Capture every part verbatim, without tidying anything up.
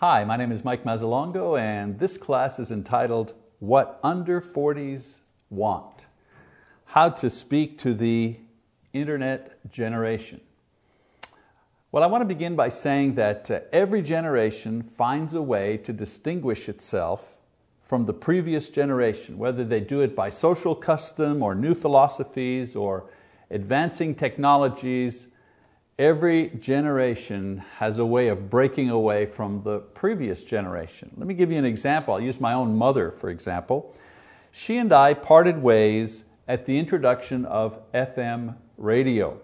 Hi, my name is Mike Mazzalongo, and this class is entitled What Under forties Want, How to Speak to the Internet Generation. Well, I want to begin by saying that uh, every generation finds a way to distinguish itself from the previous generation, whether they do it by social custom or new philosophies or advancing technologies. Every generation has a way of breaking away from the previous generation. Let me give you an example. I'll use my own mother, for example. She and I parted ways at the introduction of F M radio.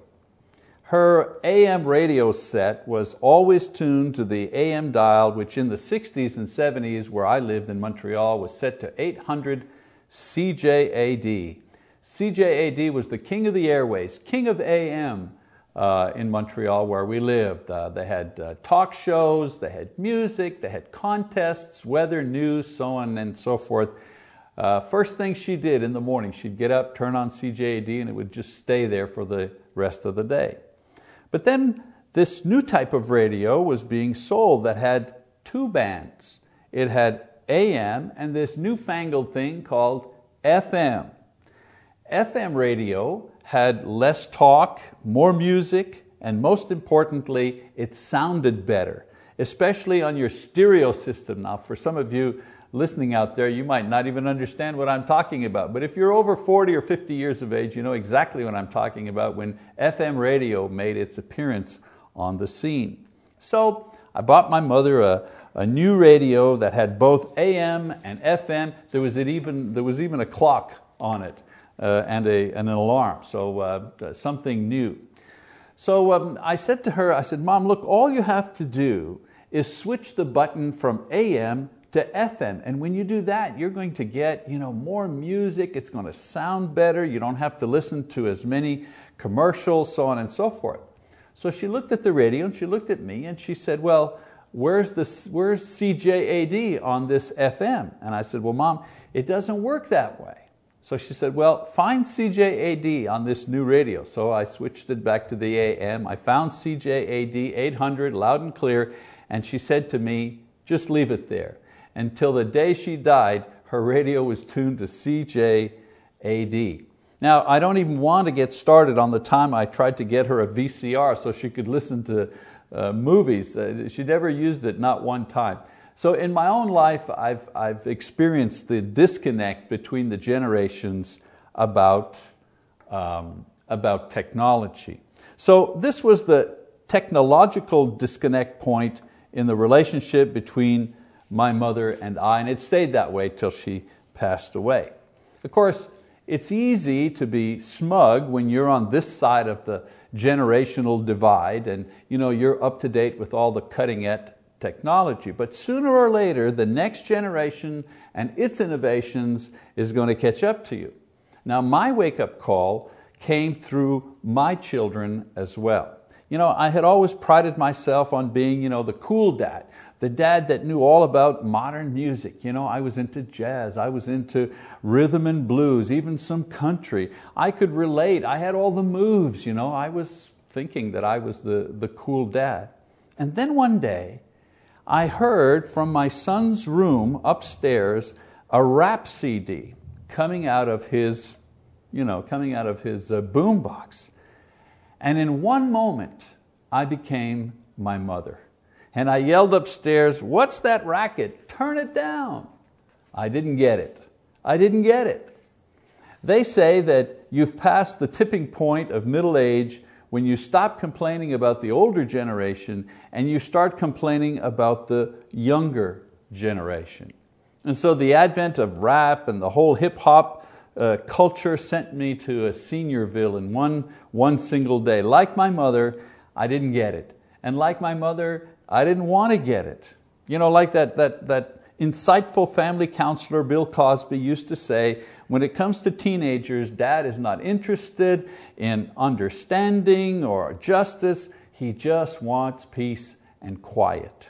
Her A M radio set was always tuned to the A M dial, which in the sixties and seventies, where I lived in Montreal, was set to eight hundred C J A D. C J A D was the king of the airways, king of A M. Uh, in Montreal where we lived. Uh, they had uh, talk shows, they had music, they had contests, weather, news, so on and so forth. Uh, first thing she did in the morning, she'd get up, turn on C J A D, and it would just stay there for the rest of the day. But then this new type of radio was being sold that had two bands. It had A M and this newfangled thing called F M. F M radio had less talk, more music, and most importantly, it sounded better, especially on your stereo system. Now, for some of you listening out there, you might not even understand what I'm talking about, but if you're over forty or fifty years of age, you know exactly what I'm talking about when F M radio made its appearance on the scene. So I bought my mother a, a new radio that had both A M and F M. There was, it even, there was even a clock on it. Uh, and a, an alarm, so uh, something new. So um, I said to her, I said, Mom, look, all you have to do is switch the button from A M to F M, and when you do that, you're going to get you know, more music, it's going to sound better, you don't have to listen to as many commercials, so on and so forth. So she looked at the radio and she looked at me and she said, well, where's, the, where's C J A D on this F M? And I said, well, Mom, it doesn't work that way. So she said, well, find C J A D on this new radio. So I switched it back to the A M. I found C J A D eight hundred, loud and clear, and she said to me, just leave it there. Until the day she died, her radio was tuned to C J A D. Now, I don't even want to get started on the time I tried to get her a V C R so she could listen to uh, movies. Uh, she never used it, not one time. So in my own life, I've, I've experienced the disconnect between the generations about, um, about technology. So this was the technological disconnect point in the relationship between my mother and I, and it stayed that way till she passed away. Of course, it's easy to be smug when you're on this side of the generational divide and you know, you're up to date with all the cutting-edge technology, but sooner or later the next generation and its innovations is going to catch up to you. Now my wake-up call came through my children as well. You know, I had always prided myself on being you know, the cool dad, the dad that knew all about modern music. You know, I was into jazz, I was into rhythm and blues, even some country. I could relate, I had all the moves. You know, I was thinking that I was the, the cool dad. And then one day, I heard from my son's room upstairs a rap C D coming out of his, you know, coming out of his uh, boombox. And in one moment, I became my mother. And I yelled upstairs, what's that racket? Turn it down. I didn't get it. I didn't get it. They say that you've passed the tipping point of middle age when you stop complaining about the older generation and you start complaining about the younger generation. And so the advent of rap and the whole hip hop uh, culture sent me to a seniorville in one, one single day. Like my mother, I didn't get it. And like my mother, I didn't want to get it. You know, like that, that, that insightful family counselor Bill Cosby used to say, when it comes to teenagers, dad is not interested in understanding or justice. He just wants peace and quiet.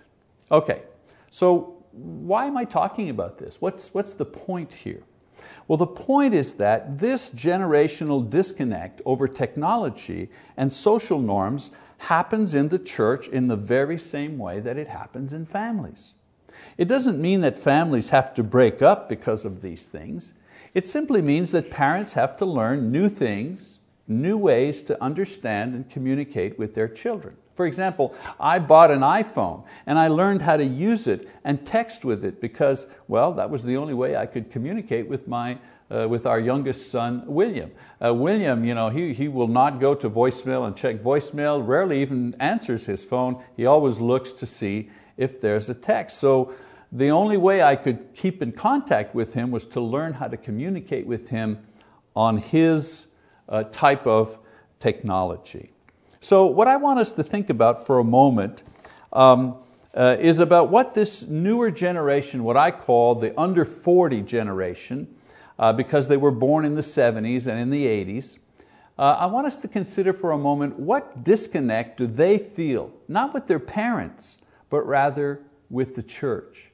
Okay, so why am I talking about this? What's, what's the point here? Well, the point is that this generational disconnect over technology and social norms happens in the church in the very same way that it happens in families. It doesn't mean that families have to break up because of these things. It simply means that parents have to learn new things, new ways to understand and communicate with their children. For example, I bought an iPhone and I learned how to use it and text with it because, well, that was the only way I could communicate with my Uh, with our youngest son, William. Uh, William, you know, he, he will not go to voicemail and check voicemail, rarely even answers his phone. He always looks to see if there's a text. So the only way I could keep in contact with him was to learn how to communicate with him on his uh, type of technology. So what I want us to think about for a moment um, uh, is about what this newer generation, what I call the under forty generation, Uh, because they were born in the seventies and in the eighties. Uh, I want us to consider for a moment, what disconnect do they feel, not with their parents, but rather with the church.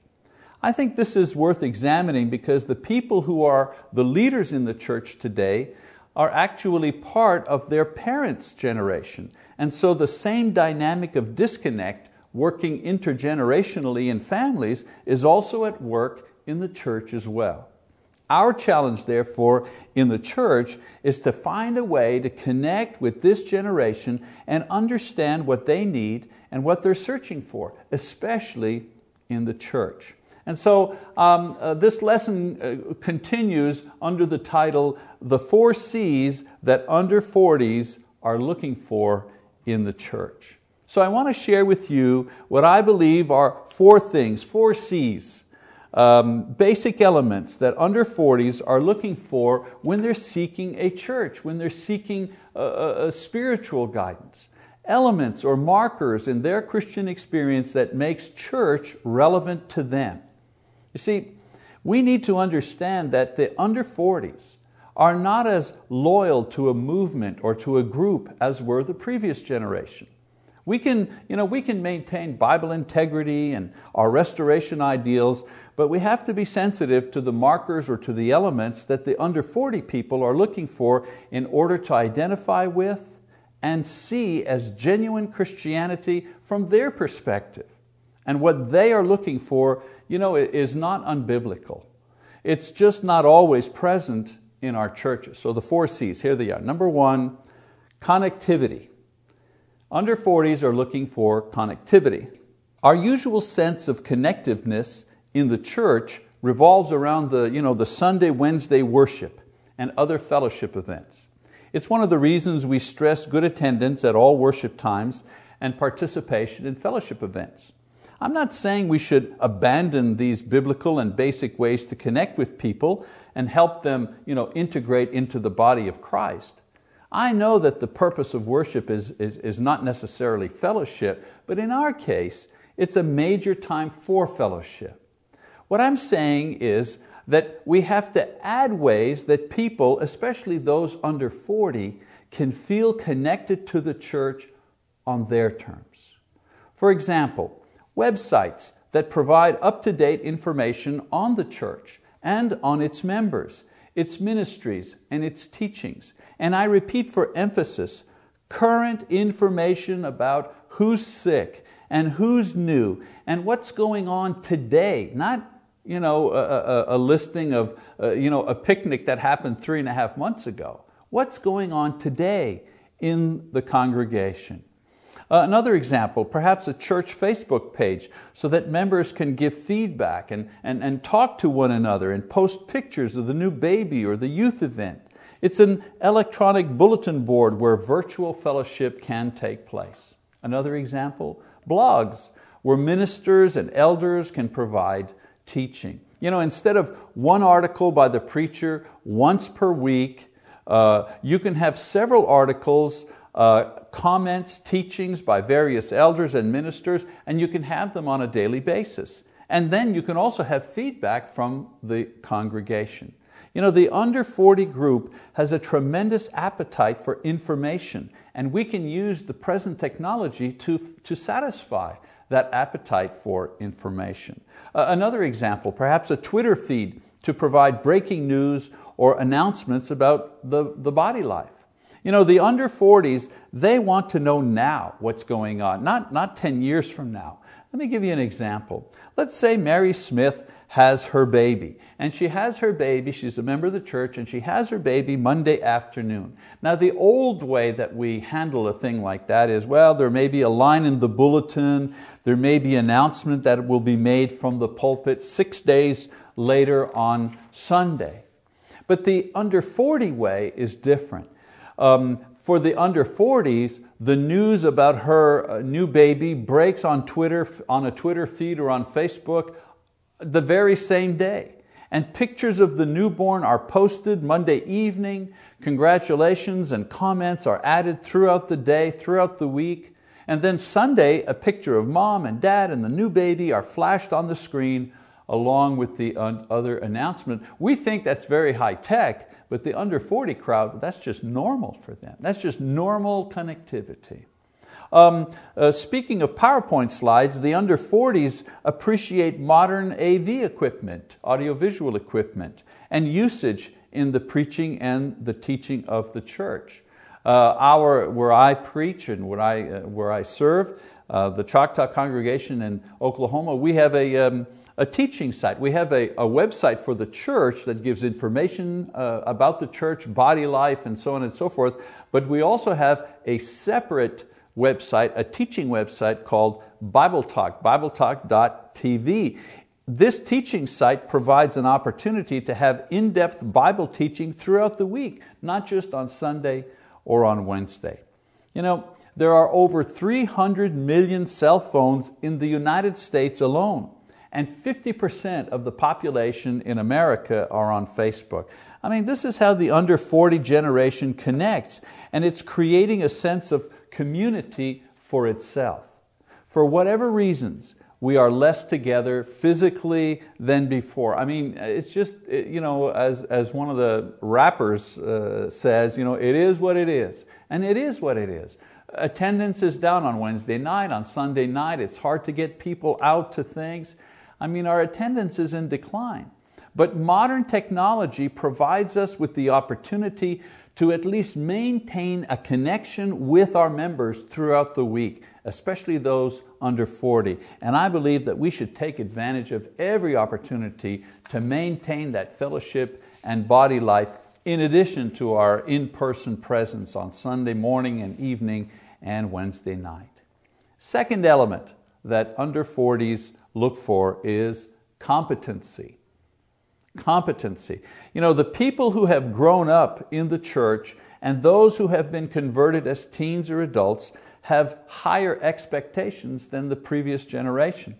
I think this is worth examining because the people who are the leaders in the church today are actually part of their parents' generation. And so the same dynamic of disconnect working intergenerationally in families is also at work in the church as well. Our challenge, therefore, in the church is to find a way to connect with this generation and understand what they need and what they're searching for, especially in the church. And so um, uh, this lesson uh, continues under the title, The Four C's That Under forties Are Looking For in the Church. So I want to share with you what I believe are four things, four C's, Um, basic elements that under forties are looking for when they're seeking a church, when they're seeking a, a, a spiritual guidance. Elements or markers in their Christian experience that makes church relevant to them. You see, we need to understand that the under forties are not as loyal to a movement or to a group as were the previous generation. We can, you know, we can maintain Bible integrity and our restoration ideals, but we have to be sensitive to the markers or to the elements that the under forty people are looking for in order to identify with and see as genuine Christianity from their perspective. And what they are looking for, you know, is not unbiblical. It's just not always present in our churches. So the four C's, here they are. Number one, connectivity. Under forties are looking for connectivity. Our usual sense of connectiveness in the church revolves around the, you know, the Sunday, Wednesday worship and other fellowship events. It's one of the reasons we stress good attendance at all worship times and participation in fellowship events. I'm not saying we should abandon these biblical and basic ways to connect with people and help them, you know, integrate into the body of Christ. I know that the purpose of worship is, is, is not necessarily fellowship, but in our case, it's a major time for fellowship. What I'm saying is that we have to add ways that people, especially those under forty, can feel connected to the church on their terms. For example, websites that provide up-to-date information on the church and on its members, its ministries and its teachings. And I repeat for emphasis, current information about who's sick and who's new and what's going on today, not you know, a, a, a listing of uh, you know, a picnic that happened three and a half months ago. What's going on today in the congregation? Uh, another example, perhaps a church Facebook page so that members can give feedback and, and, and talk to one another and post pictures of the new baby or the youth event. It's an electronic bulletin board where virtual fellowship can take place. Another example, blogs where ministers and elders can provide teaching. You know, instead of one article by the preacher once per week, uh, you can have several articles, uh, comments, teachings by various elders and ministers, and you can have them on a daily basis. And then you can also have feedback from the congregation. You know, the under forty group has a tremendous appetite for information, and we can use the present technology to, to satisfy that appetite for information. Uh, another example, perhaps a Twitter feed to provide breaking news or announcements about the, the body life. You know, the under forties, they want to know now what's going on, not, not ten years from now. Let me give you an example. Let's say Mary Smith has her baby, and she has her baby, she's a member of the church, and she has her baby Monday afternoon. Now the old way that we handle a thing like that is, well, there may be a line in the bulletin, there may be an announcement that will be made from the pulpit six days later on Sunday. But the under forty way is different. Um, for the under forties, the news about her new baby breaks on Twitter, on a Twitter feed or on Facebook the very same day. And pictures of the newborn are posted Monday evening. Congratulations and comments are added throughout the day, throughout the week. And then Sunday, a picture of mom and dad and the new baby are flashed on the screen along with the other announcement. We think that's very high tech, but the under forty crowd, that's just normal for them. That's just normal connectivity. Um, uh, speaking of PowerPoint slides, the under forties appreciate modern A V equipment, audiovisual equipment, and usage in the preaching and the teaching of the church. Uh, our, where I preach and where I, uh, where I serve, uh, the Choctaw congregation in Oklahoma, we have a, um, a teaching site. We have a, a website for the church that gives information uh, about the church, body life, and so on and so forth, but we also have a separate website, a teaching website called BibleTalk, Bible Talk dot T V. This teaching site provides an opportunity to have in-depth Bible teaching throughout the week, not just on Sunday or on Wednesday. You know, there are over three hundred million cell phones in the United States alone, and fifty percent of the population in America are on Facebook. I mean, this is how the under forty generation connects, and it's creating a sense of community for itself. For whatever reasons, we are less together physically than before. I mean, it's just, you know, as, as one of the rappers uh, says, you know, it is what it is, and it is what it is. Attendance is down on Wednesday night, on Sunday night, it's hard to get people out to things. I mean, our attendance is in decline. But modern technology provides us with the opportunity to at least maintain a connection with our members throughout the week, especially those under forty. And I believe that we should take advantage of every opportunity to maintain that fellowship and body life in addition to our in-person presence on Sunday morning and evening and Wednesday night. Second element that under forties look for is competency. Competency. You know, the people who have grown up in the church and those who have been converted as teens or adults have higher expectations than the previous generation.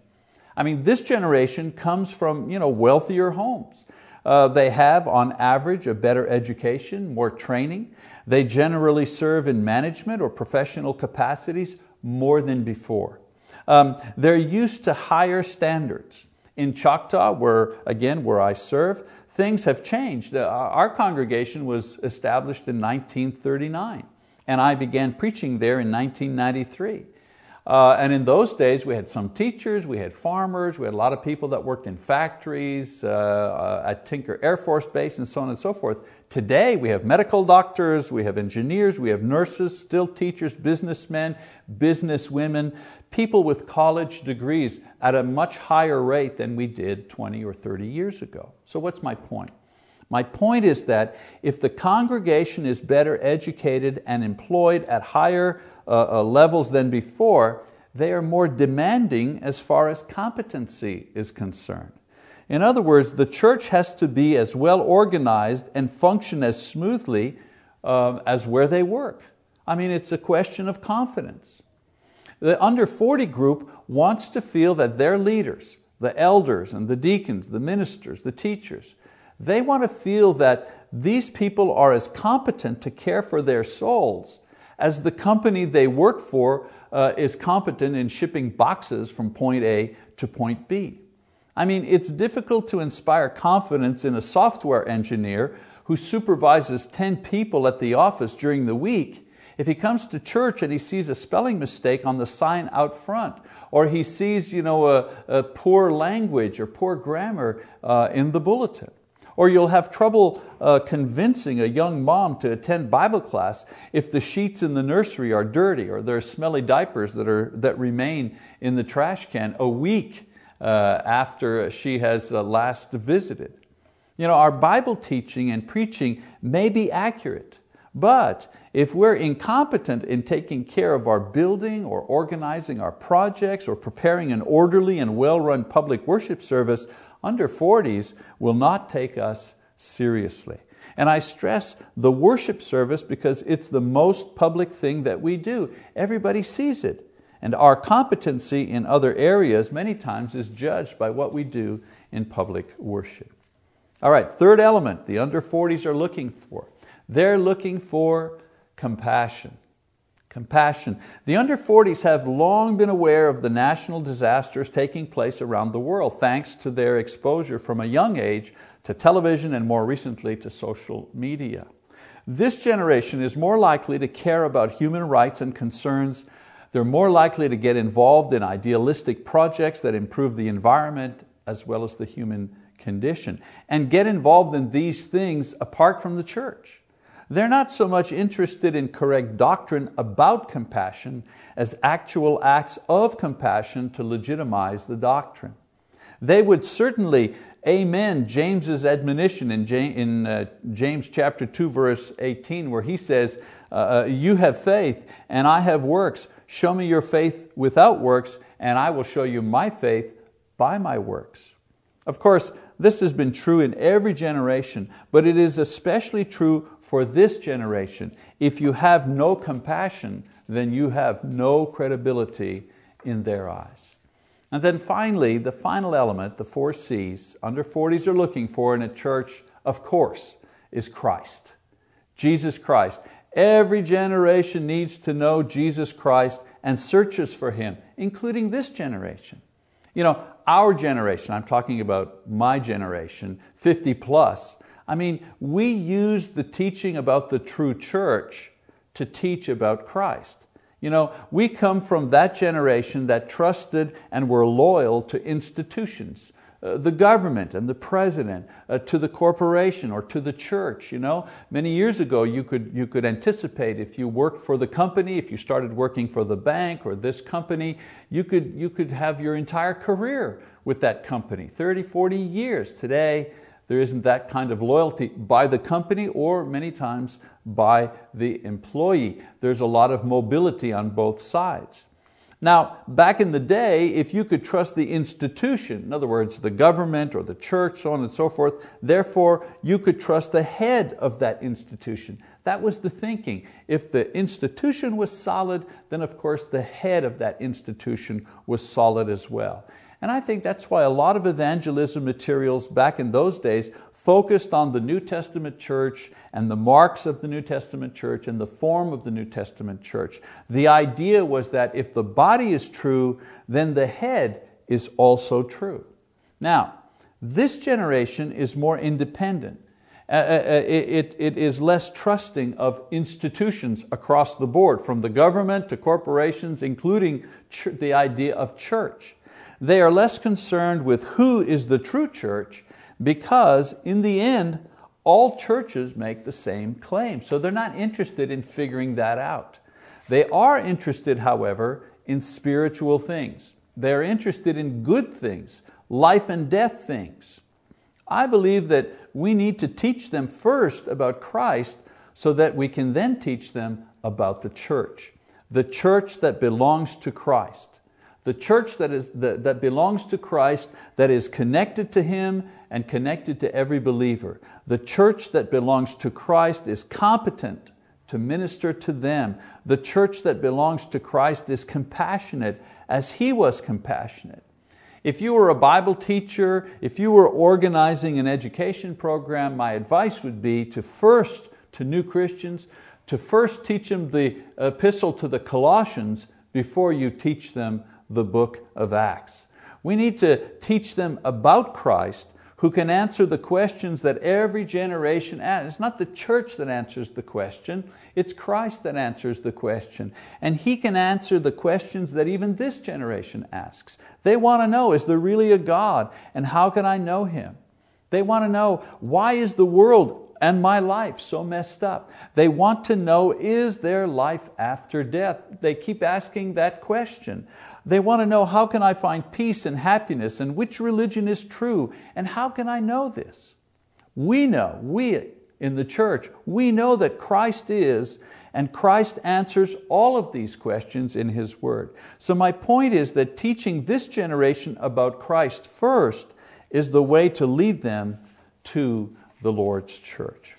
I mean, this generation comes from, you know, wealthier homes. Uh, they have, on average, a better education, more training. They generally serve in management or professional capacities more than before. Um, they're used to higher standards. In Choctaw, where, again, where I serve, things have changed. Our congregation was established in nineteen thirty-nine, and I began preaching there in nineteen ninety-three. Uh, and in those days, we had some teachers, we had farmers, we had a lot of people that worked in factories, uh, at Tinker Air Force Base, and so on and so forth. Today, we have medical doctors, we have engineers, we have nurses, still teachers, businessmen, businesswomen, people with college degrees at a much higher rate than we did twenty or thirty years ago. So what's my point? My point is that if the congregation is better educated and employed at higher uh, levels than before, they are more demanding as far as competency is concerned. In other words, the church has to be as well organized and function as smoothly uh, as where they work. I mean, it's a question of confidence. The under forty group wants to feel that their leaders, the elders and the deacons, the ministers, the teachers, they want to feel that these people are as competent to care for their souls as the company they work for uh, is competent in shipping boxes from point A to point B. I mean, it's difficult to inspire confidence in a software engineer who supervises ten people at the office during the week if he comes to church and he sees a spelling mistake on the sign out front, or he sees, you know, a, a poor language or poor grammar uh, in the bulletin, Or you'll have trouble uh, convincing a young mom to attend Bible class if the sheets in the nursery are dirty or there are smelly diapers that, are, that remain in the trash can a week uh, after she has uh, last visited. You know, our Bible teaching and preaching may be accurate, but if we're incompetent in taking care of our building or organizing our projects or preparing an orderly and well-run public worship service, under forties will not take us seriously. And I stress the worship service because it's the most public thing that we do. Everybody sees it. And our competency in other areas many times is judged by what we do in public worship. All right, third element the under forties are looking for. They're looking for compassion. Compassion. The under forties have long been aware of the national disasters taking place around the world thanks to their exposure from a young age to television and more recently to social media. This generation is more likely to care about human rights and concerns. They're more likely to get involved in idealistic projects that improve the environment as well as the human condition and get involved in these things apart from the church. They're not so much interested in correct doctrine about compassion as actual acts of compassion to legitimize the doctrine. They would certainly amen James's admonition in James chapter two verse eighteen where he says, "You have faith and I have works. Show me your faith without works and I will show you my faith by my works." Of course, this has been true in every generation, but it is especially true for this generation. If you have no compassion, then you have no credibility in their eyes. And then finally, the final element, the four C's, under forties are looking for in a church, of course, is Christ. Jesus Christ. Every generation needs to know Jesus Christ and searches for Him, including this generation. You know, our generation, I'm talking about my generation, fifty plus, I mean, we use the teaching about the true church to teach about Christ. You know, we come from that generation that trusted and were loyal to institutions, uh, the government and the president, uh, to the corporation or to the church. You know, many years ago you could, you could anticipate if you worked for the company, if you started working for the bank or this company, you could, you could have your entire career with that company, thirty, forty years. Today, there isn't that kind of loyalty by the company or many times by the employee. There's a lot of mobility on both sides. Now, back in the day, if you could trust the institution, in other words, the government or the church, so on and so forth, therefore you could trust the head of that institution. That was the thinking. If the institution was solid, then of course the head of that institution was solid as well. And I think that's why a lot of evangelism materials back in those days focused on the New Testament church and the marks of the New Testament church and the form of the New Testament church. The idea was that if the body is true, then the head is also true. Now, this generation is more independent. Uh, it, it is less trusting of institutions across the board, from the government to corporations, including ch- the idea of church. They are less concerned with who is the true church because in the end, all churches make the same claim. So they're not interested in figuring that out. They are interested, however, in spiritual things. They're interested in good things, life and death things. I believe that we need to teach them first about Christ so that we can then teach them about the church, the church that belongs to Christ. The church that, is, that, that belongs to Christ, that is connected to Him and connected to every believer. The church that belongs to Christ is competent to minister to them. The church that belongs to Christ is compassionate as He was compassionate. If you were a Bible teacher, if you were organizing an education program, my advice would be to first, to new Christians, to first teach them the epistle to the Colossians before you teach them the book of Acts. We need to teach them about Christ who can answer the questions that every generation asks. It's not the church that answers the question, it's Christ that answers the question. And He can answer the questions that even this generation asks. They want to know, is there really a God and how can I know Him? They want to know, why is the world and my life so messed up? They want to know, is there life after death? They keep asking that question. They want to know, how can I find peace and happiness, and which religion is true, and how can I know this? We know, we in the church, we know that Christ is, and Christ answers all of these questions in His word. So my point is that teaching this generation about Christ first is the way to lead them to the Lord's church.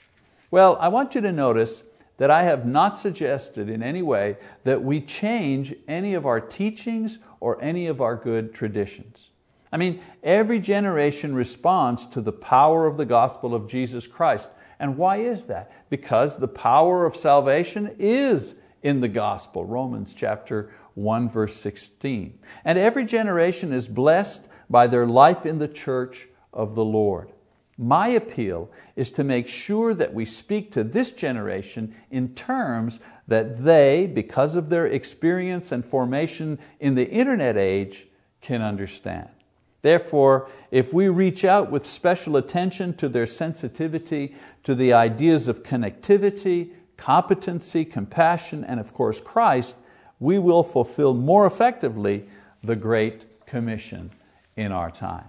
Well, I want you to notice that I have not suggested in any way that we change any of our teachings or any of our good traditions. I mean, every generation responds to the power of the gospel of Jesus Christ. And why is that? Because the power of salvation is in the gospel, Romans chapter one, verse sixteen. And every generation is blessed by their life in the church of the Lord. My appeal is to make sure that we speak to this generation in terms that they, because of their experience and formation in the internet age, can understand. Therefore, if we reach out with special attention to their sensitivity to the ideas of connectivity, competency, compassion, and of course Christ, we will fulfill more effectively the Great Commission in our time.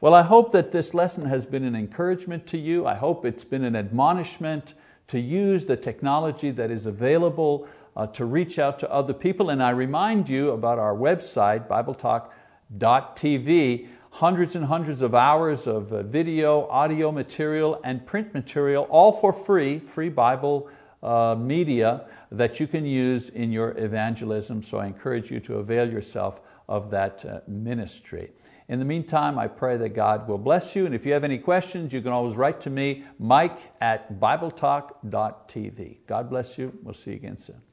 Well, I hope that this lesson has been an encouragement to you. I hope it's been an admonishment to use the technology that is available uh, to reach out to other people. And I remind you about our website, Bible Talk dot t v, hundreds and hundreds of hours of uh, video, audio material, and print material, all for free, free Bible uh, media that you can use in your evangelism. So I encourage you to avail yourself of that uh, ministry. In the meantime, I pray that God will bless you. And if you have any questions, you can always write to me, Mike at Bible Talk dot t v. God bless you. We'll see you again soon.